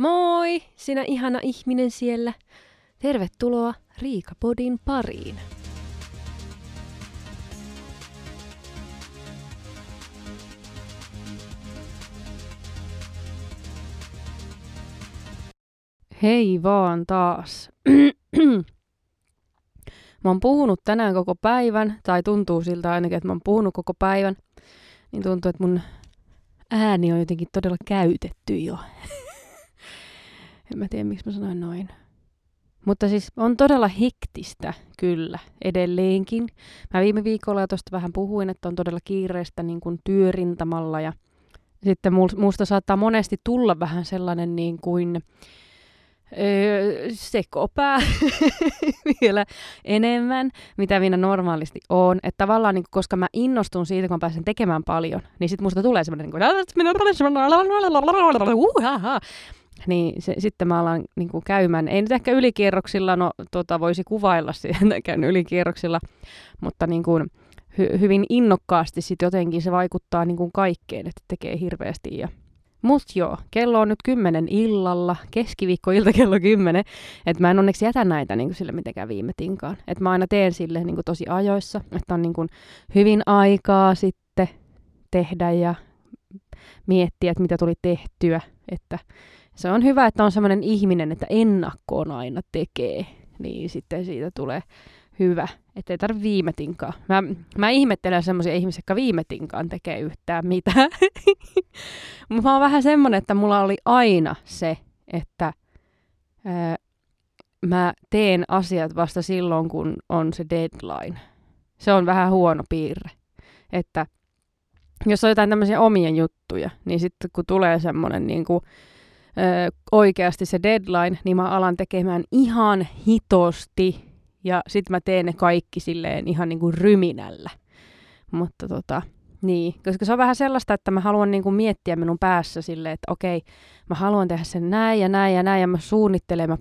Moi, sinä ihana ihminen siellä. Tervetuloa Riika Bodin pariin. Hei vaan taas. Mä oon puhunut tänään koko päivän, tai tuntuu siltä ainakin, että mä oon puhunut koko päivän. Niin tuntuu, että mun ääni on jotenkin todella käytetty jo. En mä tiedä, miksi mä sanoin noin. Mutta siis on todella hektistä, kyllä, edelleenkin. Mä viime viikolla tuosta vähän puhuin, että on todella kiireistä niin kuin työrintamalla. Ja sitten musta saattaa monesti tulla vähän sellainen niin kuin sekopää vielä enemmän, mitä minä normaalisti on. Että tavallaan, niin, koska mä innostun siitä, kun mä pääsen tekemään paljon, niin sitten musta tulee semmoinen, niin sitten mä alan niin kuin käymään, ei nyt ehkä ylikierroksilla, voisi kuvailla sitä käyn ylikierroksilla, mutta niin kuin hyvin innokkaasti sit jotenkin se vaikuttaa niin kuin kaikkeen, että tekee hirveästi. Mut joo, kello on nyt 10 illalla, keskiviikkoilta kello 10, että mä en onneksi jätä näitä niin kuin sille mitenkään viime tinkaan. Että mä aina teen sille niin kuin tosi ajoissa, että on niin kuin hyvin aikaa sitten tehdä ja miettiä, että mitä tuli tehtyä, että se on hyvä, että on sellainen ihminen, että ennakkoon aina tekee, niin sitten siitä tulee hyvä, ettei tarvitse viime tinkaan. Mä ihmettelen semmoisia ihmisiä, jotka viime tinkaan tekee yhtään mitään. Mä oon vähän semmoinen, että mulla oli aina se, että mä teen asiat vasta silloin, kun on se deadline. Se on vähän huono piirre, että jos on jotain tämmöisiä omia juttuja, niin sitten kun tulee semmoinen niin kuin oikeasti se deadline, niin mä alan tekemään ihan hitosti ja sit mä teen ne kaikki silleen ihan niinku ryminällä. Mutta niin, koska se on vähän sellaista, että mä haluan niinku miettiä minun päässä silleen, että okei, mä haluan tehdä sen näin ja näin ja näin ja mä suunnittelen, mä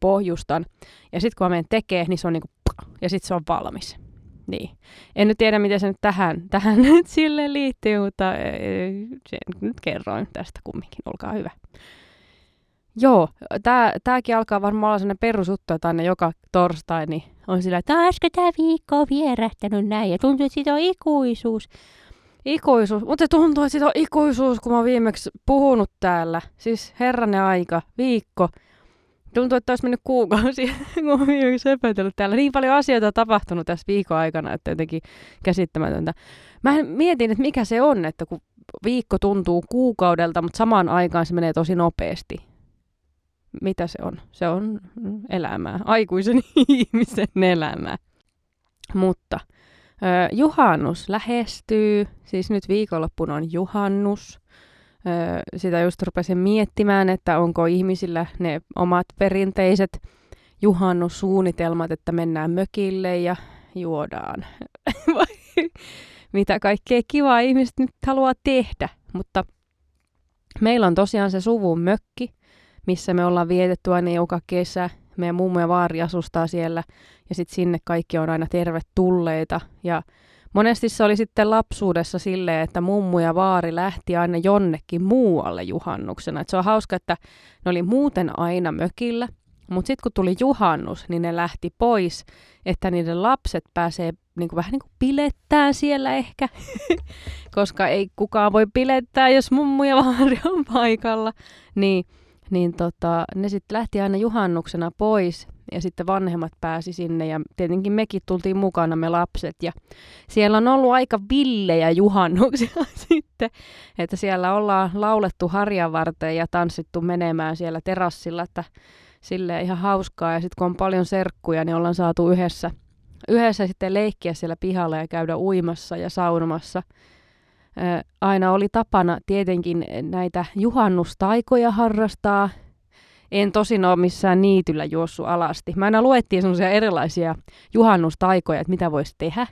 pohjustan ja sit kun mä menen tekemään, niin se on niinku ja sit se on valmis. Niin. En nyt tiedä, miten se nyt tähän nyt silleen liittyy, mutta sen nyt kerroin tästä kumminkin. Olkaa hyvä. Joo, tääkin alkaa varmaan olla sellainen perusjuttu, että aina joka torstai niin on sillä, että taasko tämä viikko on vierähtänyt näin ja tuntuu, että siitä on ikuisuus. Mutta tuntuu, että siitä on ikuisuus, kun mä oon viimeksi puhunut täällä. Siis herranen aika, viikko. Tuntuu, että olisi mennyt kuukausi, kun olen viimeksi höpötellyt täällä. Niin paljon asioita on tapahtunut tässä viikon aikana, että jotenkin käsittämätöntä. Mä mietin, että mikä se on, että kun viikko tuntuu kuukaudelta, mutta samaan aikaan se menee tosi nopeasti. Mitä se on? Se on elämää, aikuisen ihmisen elämää. Mutta juhannus lähestyy, siis nyt viikonloppuna on juhannus. Sitä just rupesin miettimään, että onko ihmisillä ne omat perinteiset juhannussuunnitelmat, että mennään mökille ja juodaan. Mitä kaikkea kivaa ihmiset nyt haluaa tehdä. Mutta meillä on tosiaan se suvun mökki, missä me ollaan vietetty aina joka kesä. Meidän mummo ja vaari asustaa siellä ja sitten sinne kaikki on aina tervetulleita ja monesti se oli sitten lapsuudessa silleen, että mummu ja vaari lähti aina jonnekin muualle juhannuksena. Et se on hauska, että ne oli muuten aina mökillä, mutta sitten kun tuli juhannus, niin ne lähti pois, että niiden lapset pääsee niinku, vähän niin kuin pilettää siellä ehkä, koska ei kukaan voi pilettää, jos mummu ja vaari on paikalla. Niin, ne sitten lähti aina juhannuksena pois. Ja sitten vanhemmat pääsi sinne ja tietenkin mekin tultiin mukana, me lapset. Ja siellä on ollut aika villejä juhannuksia sitten. Että siellä ollaan laulettu harjan varteen ja tanssittu menemään siellä terassilla. Että silleen ihan hauskaa. Ja sitten kun on paljon serkkuja, niin ollaan saatu yhdessä sitten leikkiä siellä pihalla ja käydä uimassa ja saunomassa. Aina oli tapana tietenkin näitä juhannustaikoja harrastaa. En tosin ole missään niityllä juossut alasti. Mä aina luettiin semmoisia erilaisia juhannustaikoja, että mitä voisi tehdä.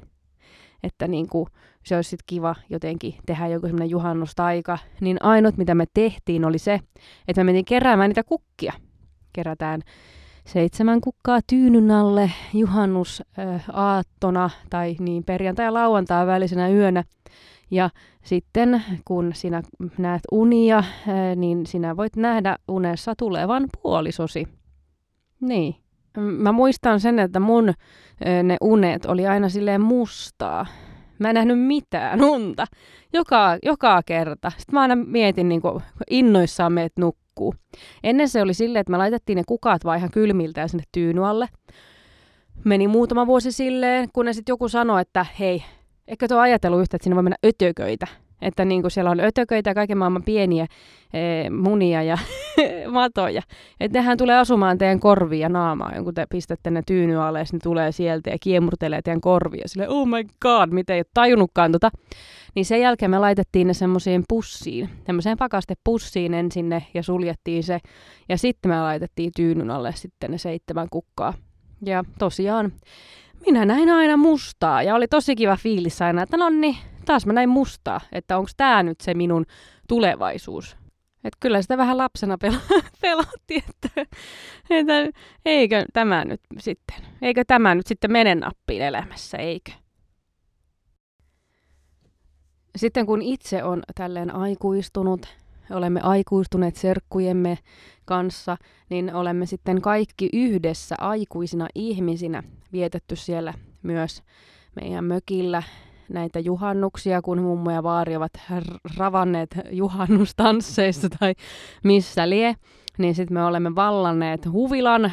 Että niin kuin se olisi sit kiva jotenkin tehdä joku semmoinen juhannustaika. Niin ainut mitä me tehtiin oli se, että me mentiin keräämään niitä kukkia. Kerätään 7 kukkaa tyynyn alle juhannusaattona tai niin perjantai- ja lauantai välisenä yönä. Ja sitten kun sinä näet unia, niin sinä voit nähdä unessa tulevan puolisosi. Niin. Mä muistan sen, että mun ne unet oli aina silleen mustaa. Mä en nähnyt mitään unta. Joka kerta. Sitten mä aina mietin niin kuin innoissaan meet nukkuu. Ennen se oli silleen, että me laitettiin ne kukat vaan ihan kylmiltään sinne tyynualle. Meni muutama vuosi silleen, kun sitten joku sanoi, että hei, eikö tuo ajatellut yhtä, että sinne voi mennä ötököitä. Että niin kuin siellä on ötököitä ja kaiken maailman pieniä munia ja matoja. Että nehän tulee asumaan teidän korviin ja naamaan, kun te pistätte ne tyynyalle, niin tulee sieltä ja kiemurtelee teidän korviin. Ja silleen, oh my god, miten ei ole tajunnutkaan tota. Niin sen jälkeen me laitettiin ne semmoiseen pussiin, tämmöiseen pakastepussiin ensin ne ja suljettiin se. Ja sitten me laitettiin tyynyn alle sitten ne 7 kukkaa. Ja tosiaan, minä näin aina mustaa ja oli tosi kiva fiilis aina, että no niin, taas mä näin mustaa, että onko tää nyt se minun tulevaisuus. Et kyllä sitä vähän lapsena pelotti, että eikö tämä nyt sitten mene nappiin elämässä, eikö? Sitten kun itse on tälleen aikuistunut, olemme aikuistuneet serkkujemme kanssa, niin olemme sitten kaikki yhdessä aikuisina ihmisinä vietetty siellä myös meidän mökillä näitä juhannuksia, kun mummo ja vaari ovat ravanneet juhannustansseissa tai missä lie, niin sitten me olemme vallanneet huvilan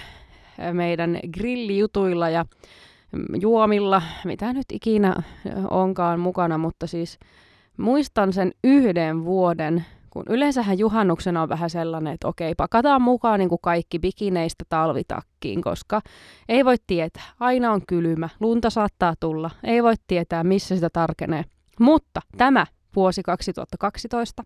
meidän grillijutuilla ja juomilla, mitä nyt ikinä onkaan mukana, mutta siis muistan sen yhden vuoden, kun yleensähän juhannuksena on vähän sellainen, että okei, pakataan mukaan niin kuin kaikki bikineistä talvitakkiin, koska ei voi tietää. Aina on kylmä, lunta saattaa tulla, ei voi tietää, missä sitä tarkenee. Mutta tämä vuosi 2012,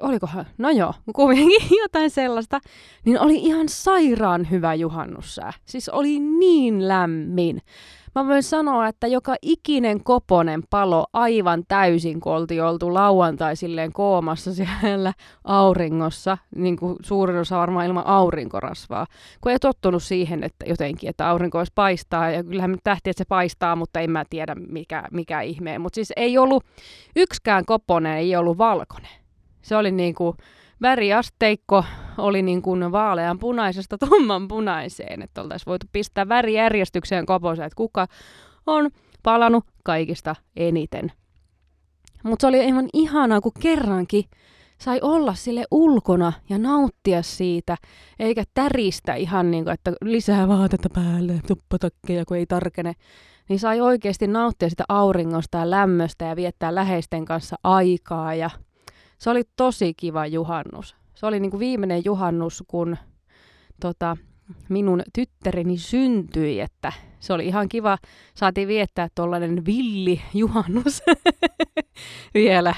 olikohan, no joo, kuitenkin jotain sellaista, niin oli ihan sairaan hyvä juhannussää. Siis oli niin lämmin. Mä voin sanoa, että joka ikinen koponen palo aivan täysin, kun oltiin oltu lauantai silleen koomassa siellä auringossa, niin kuin suurin osa varmaan ilman aurinkorasvaa, kun ei tottunut siihen, että jotenkin, että aurinko olisi paistaa, ja kyllähän tähti, että se paistaa, mutta en mä tiedä mikä ihmeen, mutta siis ei ollut, yksikään koponen ei ollut valkoinen. Se oli niin kuin, väriasteikko oli niin kuin vaaleanpunaisesta tummanpunaiseen, että oltaisiin voitu pistää värijärjestykseen kopossa, että kuka on palanut kaikista eniten. Mutta se oli ihan ihanaa, kun kerrankin sai olla sille ulkona ja nauttia siitä, eikä täristä ihan niin kuin, että lisää vaatetta päälle, tuppatakkeja, kun ei tarkene. Niin sai oikeasti nauttia sitä auringosta ja lämmöstä ja viettää läheisten kanssa aikaa ja se oli tosi kiva juhannus. Se oli niin kuin viimeinen juhannus, kun minun tyttäreni syntyi, että se oli ihan kiva. Saatiin viettää tollainen villi juhannus vielä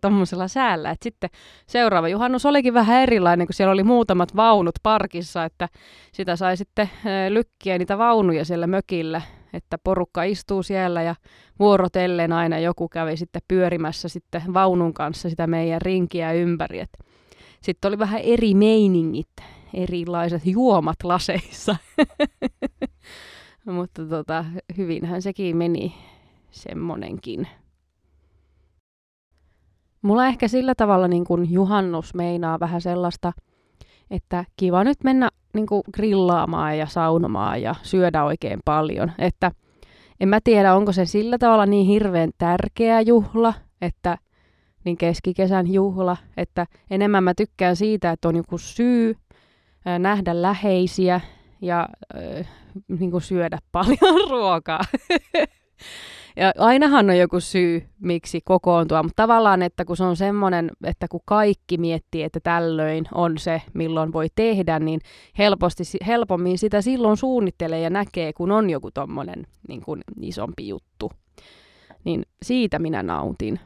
tommosella säällä. Et sitten seuraava juhannus olikin vähän erilainen, kun siellä oli muutamat vaunut parkissa, että sitä sai sitten lykkiä niitä vaunuja siellä mökillä. Että porukka istuu siellä ja vuorotellen aina joku kävi sitten pyörimässä sitten vaunun kanssa sitä meidän rinkiä ympäri. Et sitten oli vähän eri meiningit, erilaiset juomat laseissa. Mutta hyvinhän sekin meni semmonenkin. Mulla ehkä sillä tavalla niin kun juhannus meinaa vähän sellaista, että kiva nyt mennä niin kuin grillaamaan ja saunomaan ja syödä oikein paljon. Että en mä tiedä, onko se sillä tavalla niin hirveän tärkeä juhla, että niin keskikesän juhla, että enemmän mä tykkään siitä, että on joku syy nähdä läheisiä ja niin kuin syödä paljon ruokaa. Ja ainahan on joku syy, miksi kokoontua, mutta tavallaan, että kun se on semmoinen, että kun kaikki miettii, että tällöin on se, milloin voi tehdä, niin helpommin sitä silloin suunnittelee ja näkee, kun on joku tommoinen niin kuin isompi juttu. Niin siitä minä nautin.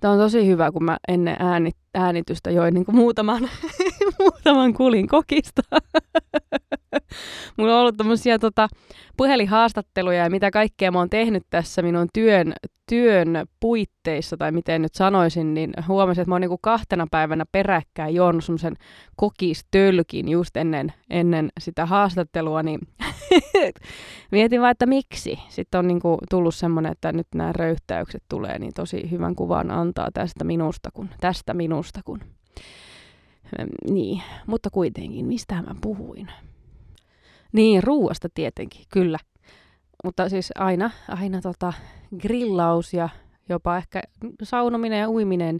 Tämä on tosi hyvä, kun mä ennen äänitystä join niin kuin muutaman kulin kokista. Mulla on ollut tämmöisiä puhelinhaastatteluja ja mitä kaikkea mä oon tehnyt tässä minun työn puitteissa, tai miten nyt sanoisin, niin huomasin, että mä oon niinku 2 päivänä peräkkäin juonut semmoisen kokistölkin just ennen sitä haastattelua, niin Mietin vaan, että miksi. Sitten on niinku tullut semmoinen, että nyt nämä röyhtäykset tulee, niin tosi hyvän kuvan antaa tästä minusta kun. Niin, mutta kuitenkin, mistähän mä puhuin? Niin, ruuasta tietenkin, kyllä. Mutta siis aina grillaus ja jopa ehkä saunominen ja uiminen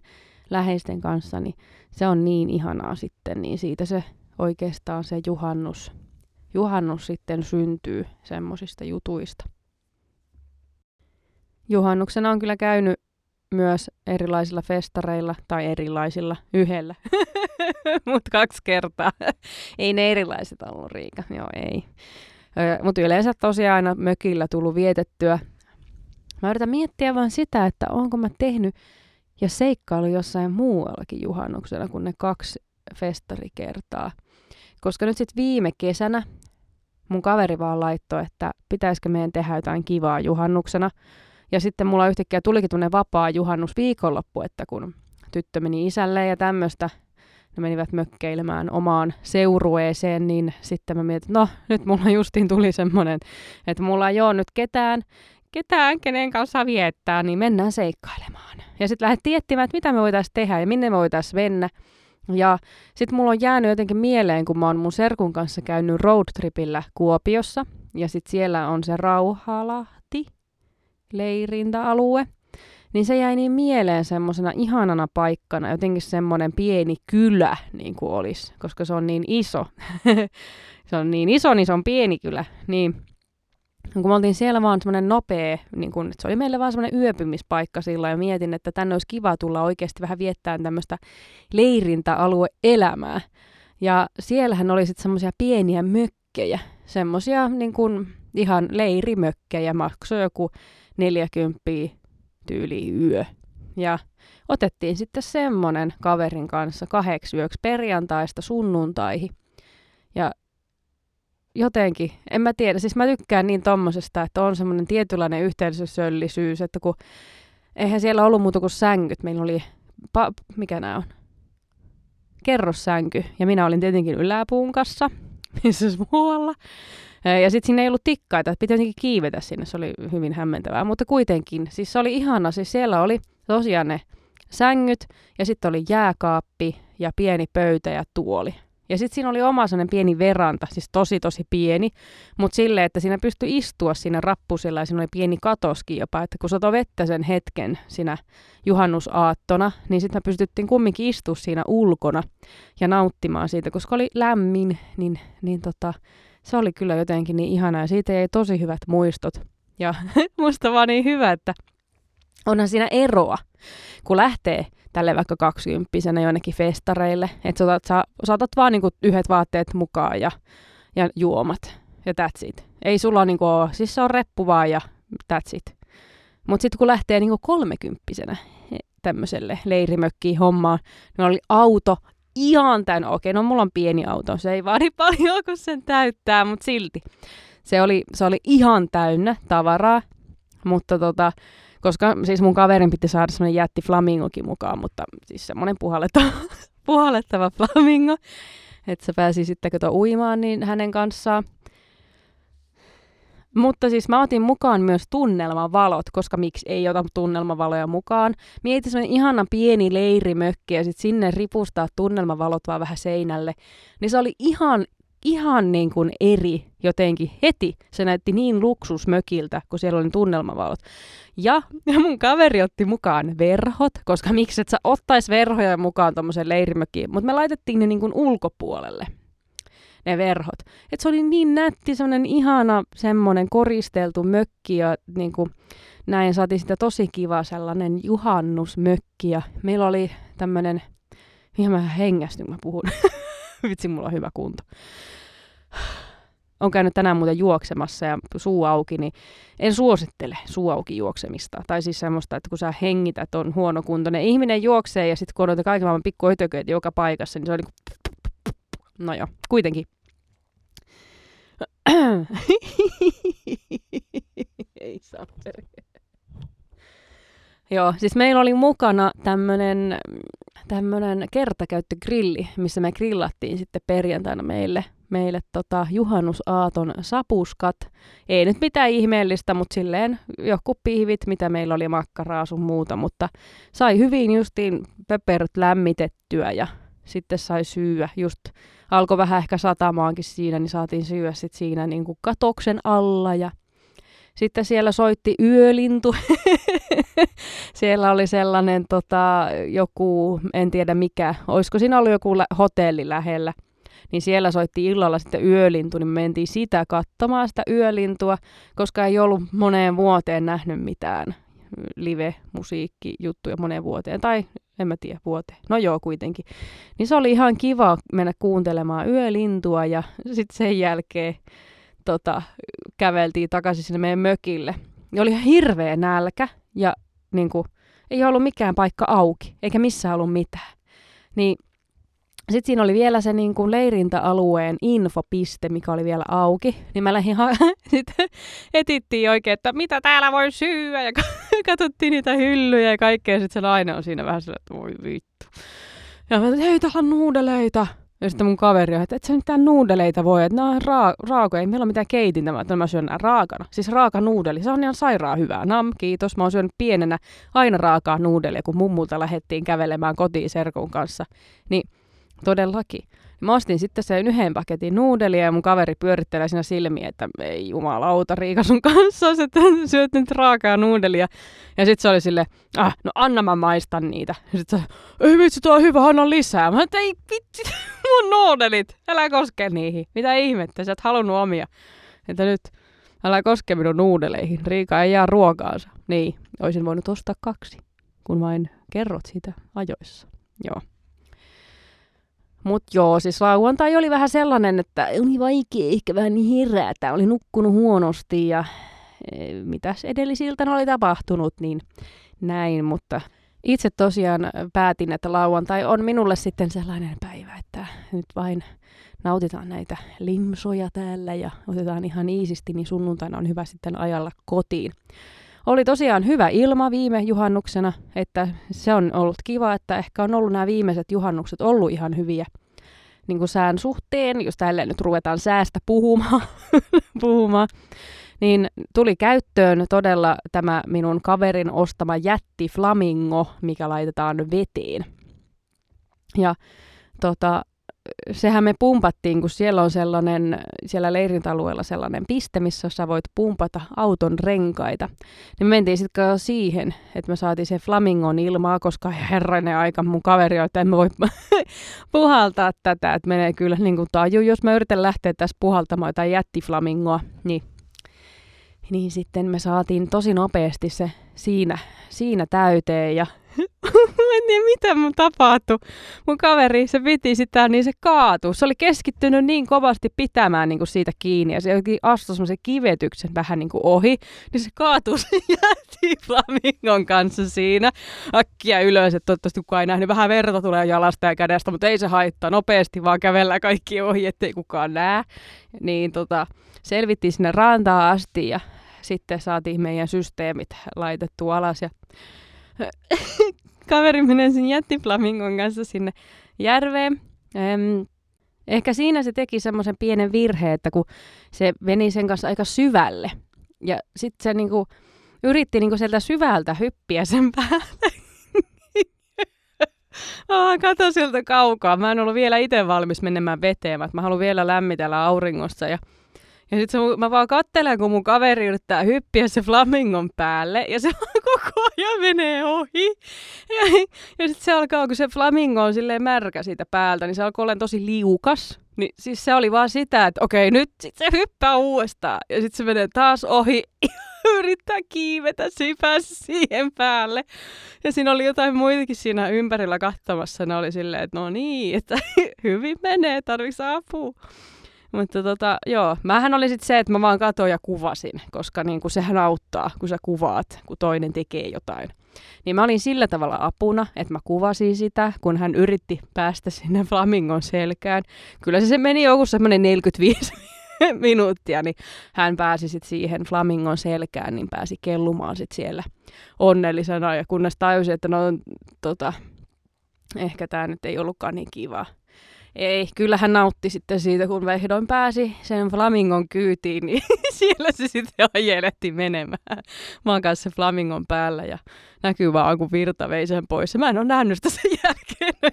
läheisten kanssa, niin se on niin ihanaa sitten, niin siitä se oikeastaan se juhannus sitten syntyy semmosista jutuista. Juhannuksena on kyllä käynyt myös erilaisilla festareilla, tai erilaisilla, yhdellä, mutta 2 kertaa. Ei ne erilaiset ollut, Riika, joo ei. Mutta yleensä tosiaan aina mökillä tullut vietettyä. Mä yritän miettiä vaan sitä, että onko mä tehnyt ja seikkailu jossain muuallakin juhannuksena kuin ne 2 festarikertaa. Koska nyt sitten viime kesänä mun kaveri vaan laittoi, että pitäisikö meidän tehdä jotain kivaa juhannuksena. Ja sitten mulla yhtäkkiä tulikin tuonne vapaa juhannusviikonloppu, että kun tyttö meni isälle ja tämmöistä, ne menivät mökkeilemään omaan seurueeseen, niin sitten mä mietin, että no nyt mulla justiin tuli semmoinen, että mulla ei ole nyt ketään, kenen kanssa viettää, niin mennään seikkailemaan. Ja sitten lähdettiin etsimään, että mitä me voitaisiin tehdä ja minne me voitaisiin mennä. Ja sitten mulla on jäänyt jotenkin mieleen, kun mä oon mun serkun kanssa käynyt roadtripillä Kuopiossa. Ja sitten siellä on se Rauhalahti, leirintäalue. Niin se jäi niin mieleen semmoisena ihanana paikkana, jotenkin semmoinen pieni kylä niin kuin olisi, koska se on niin iso. Se on niin iso, niin se on pieni kylä. Niin. Kun me oltiin siellä vaan semmoinen nopea, niin kun, se oli meille vaan semmoinen yöpymispaikka sillä, ja mietin, että tänne olisi kiva tulla oikeasti vähän viettämään tämmöistä leirintäalueelämää. Ja siellähän oli sitten semmoisia pieniä mökkejä, semmoisia niin kun ihan leirimökkejä, maksoi joku 40 tyyli yö. Ja otettiin sitten semmoinen kaverin kanssa 2 yöksi perjantaista sunnuntaihin. Ja jotenkin, en mä tiedä, siis mä tykkään niin tommosesta, että on semmoinen tietynlainen yhteisöllisyys, että kun eihän siellä ollut muuta kuin sängyt, meillä oli, mikä nää on, kerrossänky, ja minä olin tietenkin yläpunkassa, missä muualla, ja sitten siinä ei ollut tikkaita, että piti jotenkin kiivetä sinne, se oli hyvin hämmentävää, mutta kuitenkin, siis se oli ihana, siis siellä oli tosiaan ne sängyt, ja sitten oli jääkaappi, ja pieni pöytä ja tuoli. Ja sitten siinä oli oma sellainen pieni veranta, siis tosi pieni, mutta silleen, että siinä pystyi istua siinä rappusilla ja siinä oli pieni katoskin jopa, että kun satoi vettä sen hetken siinä juhannusaattona, niin sitten me pystyttiin kumminkin istua siinä ulkona ja nauttimaan siitä, koska oli lämmin, niin se oli kyllä jotenkin niin ihanaa ja siitä jäi tosi hyvät muistot. Ja musta vaan niin hyvä, että onhan siinä eroa, kun lähtee tälle vaikka 20-vuotiaana jonnekin festareille, että saatat vaan niinku yhdet vaatteet mukaan ja juomat ja that's it. Ei sulla niinku ole, siis se on reppu vaan ja that's it. Mutta sitten kun lähtee niinku 30-vuotiaana tämmöiselle leirimökkiin hommaan, niin oli auto ihan täynnä. Okei, no mulla on pieni auto, se ei vaadi paljon, kun sen täyttää, mutta silti. Se oli ihan täynnä tavaraa, mutta koska siis mun kaverin piti saada semmoinen jätti flamingokin mukaan, mutta siis semmoinen puhallettava flamingo, että se pääsi sitten uimaan niin hänen kanssaan. Mutta siis mä otin mukaan myös tunnelmavalot, koska miksi ei ota tunnelmavaloja mukaan. Mietin semmoinen ihana pieni leirimökki ja sitten sinne ripustaa tunnelmavalot vaan vähän seinälle. Niin se oli ihan niin kuin eri jotenkin heti. Se näytti niin luksusmökiltä, kun siellä oli tunnelmavalot. Ja mun kaveri otti mukaan verhot, koska miksi et sä ottais verhoja mukaan tommoseen leirimökiin. Mutta me laitettiin ne niin kuin ulkopuolelle, ne verhot. Et se oli niin nätti, semmoinen ihana semmoinen koristeltu mökki ja niin kuin näin saatiin sitä tosi kiva sellainen juhannusmökki. Ja meillä oli tämmöinen, mä hengästyn, mä puhun. Vitsi, mulla on hyvä kunto. Olen käynyt tänään muuten juoksemassa ja suu auki, niin en suosittele suu auki juoksemista. Tai siis semmoista, että kun sä hengität, on huonokuntoinen ihminen juoksee ja sitten kun on kaiken maailman pikkuötököitä joka paikassa, niin se on niin kuin... No joo, kuitenkin. Ei saa perkeä. Joo, siis meillä oli mukana tämmöinen kertakäyttögrilli, missä me grillattiin sitten perjantaina meille juhannusaaton sapuskat. Ei nyt mitään ihmeellistä, mutta silleen joku pihvit, mitä meillä oli, makkaraa sun muuta, mutta sai hyvin justiin pöperöt lämmitettyä ja sitten sai syyä. Just alkoi vähän ehkä satamaankin siinä, niin saatiin syyä sitten siinä niin kuin katoksen alla ja sitten siellä soitti yölintu. Siellä oli sellainen joku, en tiedä mikä, olisiko siinä ollut joku hotelli lähellä. Niin siellä soitti illalla sitten yölintu, niin me mentiin sitä katsomaan sitä yölintua, koska ei ollut moneen vuoteen nähnyt mitään live-musiikkijuttuja moneen vuoteen. Tai en mä tiedä, vuoteen. No joo, kuitenkin. Niin se oli ihan kiva mennä kuuntelemaan yölintua ja sitten sen jälkeen käveltiin takaisin sinne meidän mökille. Ja oli ihan hirveä nälkä ja niin kuin, ei ollut mikään paikka auki, eikä missään ollut mitään. Niin sitten siinä oli vielä se niin kuin leirintäalueen infopiste, mikä oli vielä auki. Niin mä lähdin sitten etittiin oikein, että mitä täällä voi syödä. Ja katsottiin niitä hyllyjä ja kaikkea. Sitten se nainen on siinä vähän sellainen, että voi vittu. Ja mä sanoin, hei, täällä on nuudeleita. Ja sitten mun kaveri on, että et sä mitään nuudeleita voi. Että nämä on raakoja, ei meillä ole mitään keitintä. Mä syön nää raakana. Siis raaka nuudeli, se on ihan sairaan hyvää. Nam, kiitos. Mä oon syönyt pienenä aina raakaa nuudelia, kun mummulta lähdettiin kävelemään kotiin serkun kanssa. Niin todellakin. Mä ostin sitten sen yhden paketin nuudelia ja mun kaveri pyörittelee siinä silmiä, että ei jumalauta, Riika, sun kanssa että syöt nyt raakaa nuudelia. Ja sit se oli silleen, no anna mä maistan niitä. Ja sit se ei vitsi, tää on hyvä, anna lisää. Mä että ei vitsi, mun nuudelit, älä koske niihin. Mitä ihmettä, sä et halunnut omia. Että nyt älä koske minun nuudeleihin, Riika ei jää ruokaansa. Niin, oisin voinut ostaa 2, kun vain kerrot siitä ajoissa. Joo. Mutta joo, siis lauantai oli vähän sellainen, että oli vaikea ehkä vähän niin herätä. Oli nukkunut huonosti ja mitäs edellisiltä oli tapahtunut, niin näin. Mutta itse tosiaan päätin, että lauantai on minulle sitten sellainen päivä, että nyt vain nautitaan näitä limsoja täällä ja otetaan ihan iisisti, niin sunnuntaina on hyvä sitten ajalla kotiin. Oli tosiaan hyvä ilma viime juhannuksena, että se on ollut kiva, että ehkä on ollut nämä viimeiset juhannukset ollut ihan hyviä niin kuin sään suhteen, jos tälleen nyt ruvetaan säästä puhumaan, niin tuli käyttöön todella tämä minun kaverin ostama jättiflamingo, mikä laitetaan veteen. Ja sehän me pumpattiin, kun siellä on sellainen, siellä leirintäalueella sellainen piste, missä sä voit pumpata auton renkaita. Niin me mentiin sitten siihen, että me saatiin sen flamingon ilmaa, koska herrainen aika mun kaveri on, että en mä voi puhaltaa tätä. Että menee kyllä niin kuin taju, jos mä yritän lähteä tässä puhaltamaan jotain jättiflamingoa, niin sitten me saatiin tosi nopeasti se siinä täyteen ja mä en tiedä, mitä mun tapahtui. Mun kaveri, se piti sitä, niin se kaatui. Se oli keskittynyt niin kovasti pitämään niin kuin siitä kiinni ja se astui semmoisen kivetyksen vähän niin kuin ohi. Niin se kaatui sen jättiflamingon kanssa siinä. Äkkiä ylös, että toivottavasti kukaan ei nähnyt. Vähän verta tulee jalasta ja kädestä, mutta ei se haittaa. Nopeasti vaan kävellään kaikki ohi, ettei kukaan näe. Niin selvittiin sinne rantaan asti ja sitten saatiin meidän systeemit laitettu alas ja kaveri menee sen jättiflamingon kanssa sinne järveen. Ehkä siinä se teki semmoisen pienen virheen, että kun se meni sen kanssa aika syvälle. Ja sitten se niinku yritti niinku sieltä syvältä hyppiä sen päälle. Kato sieltä kaukaa. Mä en ollut vielä itse valmis menemään veteen. Mä haluan vielä lämmitellä auringossa ja sitten mä vaan katselen, kun mun kaveri yrittää hyppiä se flamingon päälle, ja se koko ajan menee ohi. Ja sitten se alkaa, kun se flamingo on silleen märkä siitä päältä, niin se alkoi olla tosi liukas. Niin siis se oli vaan sitä, että okei, nyt sit se hyppää uudestaan. Ja sitten se menee taas ohi ja yrittää kiivetä siihen päälle. Ja siinä oli jotain muitakin siinä ympärillä katsomassa. Ne oli silleen, että no niin, että hyvin menee, tarvitsetko apua? Mutta joo, mähän oli sitten se, että mä vaan katsoin ja kuvasin, koska niin kun sehän auttaa, kun sä kuvaat, kun toinen tekee jotain. Niin mä olin sillä tavalla apuna, että mä kuvasin sitä, kun hän yritti päästä sinne flamingon selkään. Kyllä se meni joku semmoinen 45 minuuttia, niin hän pääsi sitten siihen flamingon selkään, niin pääsi kellumaan sitten siellä onnellisena. Ja kunnes tajusin, että no ehkä tämä nyt ei ollutkaan niin kiva. Ei, kyllähän nautti sitten siitä, kun vihdoin pääsi sen flamingon kyytiin, niin siellä se sitten ajelehti menemään. Mä oon kanssa sen flamingon päällä ja näkyy vaan, kun virta vei sen pois. Ja mä en ole nähnyt sitä sen jälkeen.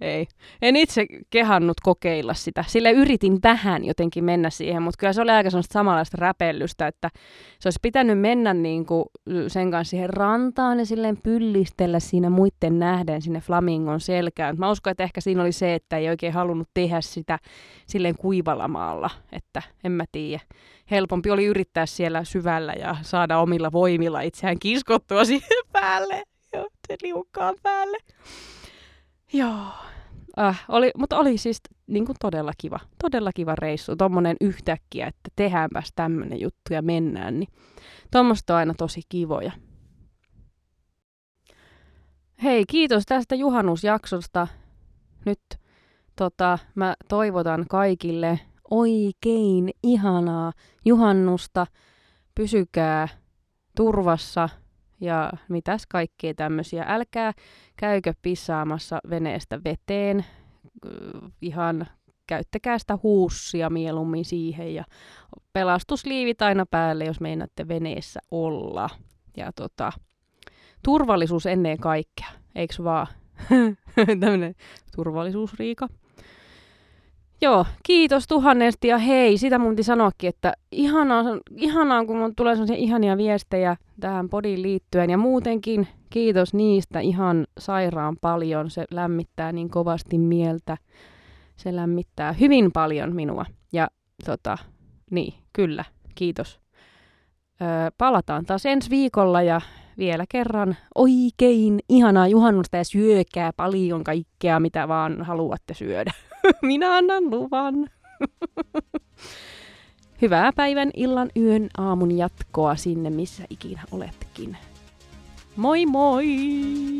Ei. En itse kehannut kokeilla sitä. Sille yritin vähän jotenkin mennä siihen, mutta kyllä se oli aika sellaista samanlaista räpellystä, että se olisi pitänyt mennä niin kuin sen kanssa siihen rantaan ja silleen pyllistellä siinä muitten nähden sinne flamingon selkään. Mä uskon, että ehkä siinä oli se, että ei oikein halunnut tehdä sitä silleen kuivalla maalla, että en mä tiedä. Helpompi oli yrittää siellä syvällä ja saada omilla voimilla itseään kiskottua siihen päälle, joo, se liukkaan päälle. Joo, mutta oli siis niin kuin todella kiva reissu, tommonen yhtäkkiä, että tehdäänpäs tämmönen juttu ja mennään, niin tommoista on aina tosi kivoja. Hei, kiitos tästä juhannusjaksosta. Nyt mä toivotan kaikille oikein ihanaa juhannusta, pysykää turvassa. Ja mitäs kaikkea tämmöisiä. Älkää käykö pissaamassa veneestä veteen. Ihan käyttäkää sitä huussia mieluummin siihen. Ja pelastusliivit aina päälle, jos meinaatte veneessä olla. Ja turvallisuus ennen kaikkea. Eiks vaan? Tämmönen turvallisuusriika. Joo, kiitos tuhannesti ja hei, sitä mun piti sanoakin, että ihanaa kun mun tulee sellaisia ihania viestejä tähän podiin liittyen ja muutenkin kiitos niistä ihan sairaan paljon, se lämmittää niin kovasti mieltä, se lämmittää hyvin paljon minua ja niin, kyllä, kiitos. Palataan taas ensi viikolla ja vielä kerran oikein ihanaa juhannusta ja syökää paljon kaikkea, mitä vaan haluatte syödä. Minä annan luvan. Hyvää päivän, illan, yön, aamun jatkoa sinne, missä ikinä oletkin. Moi moi!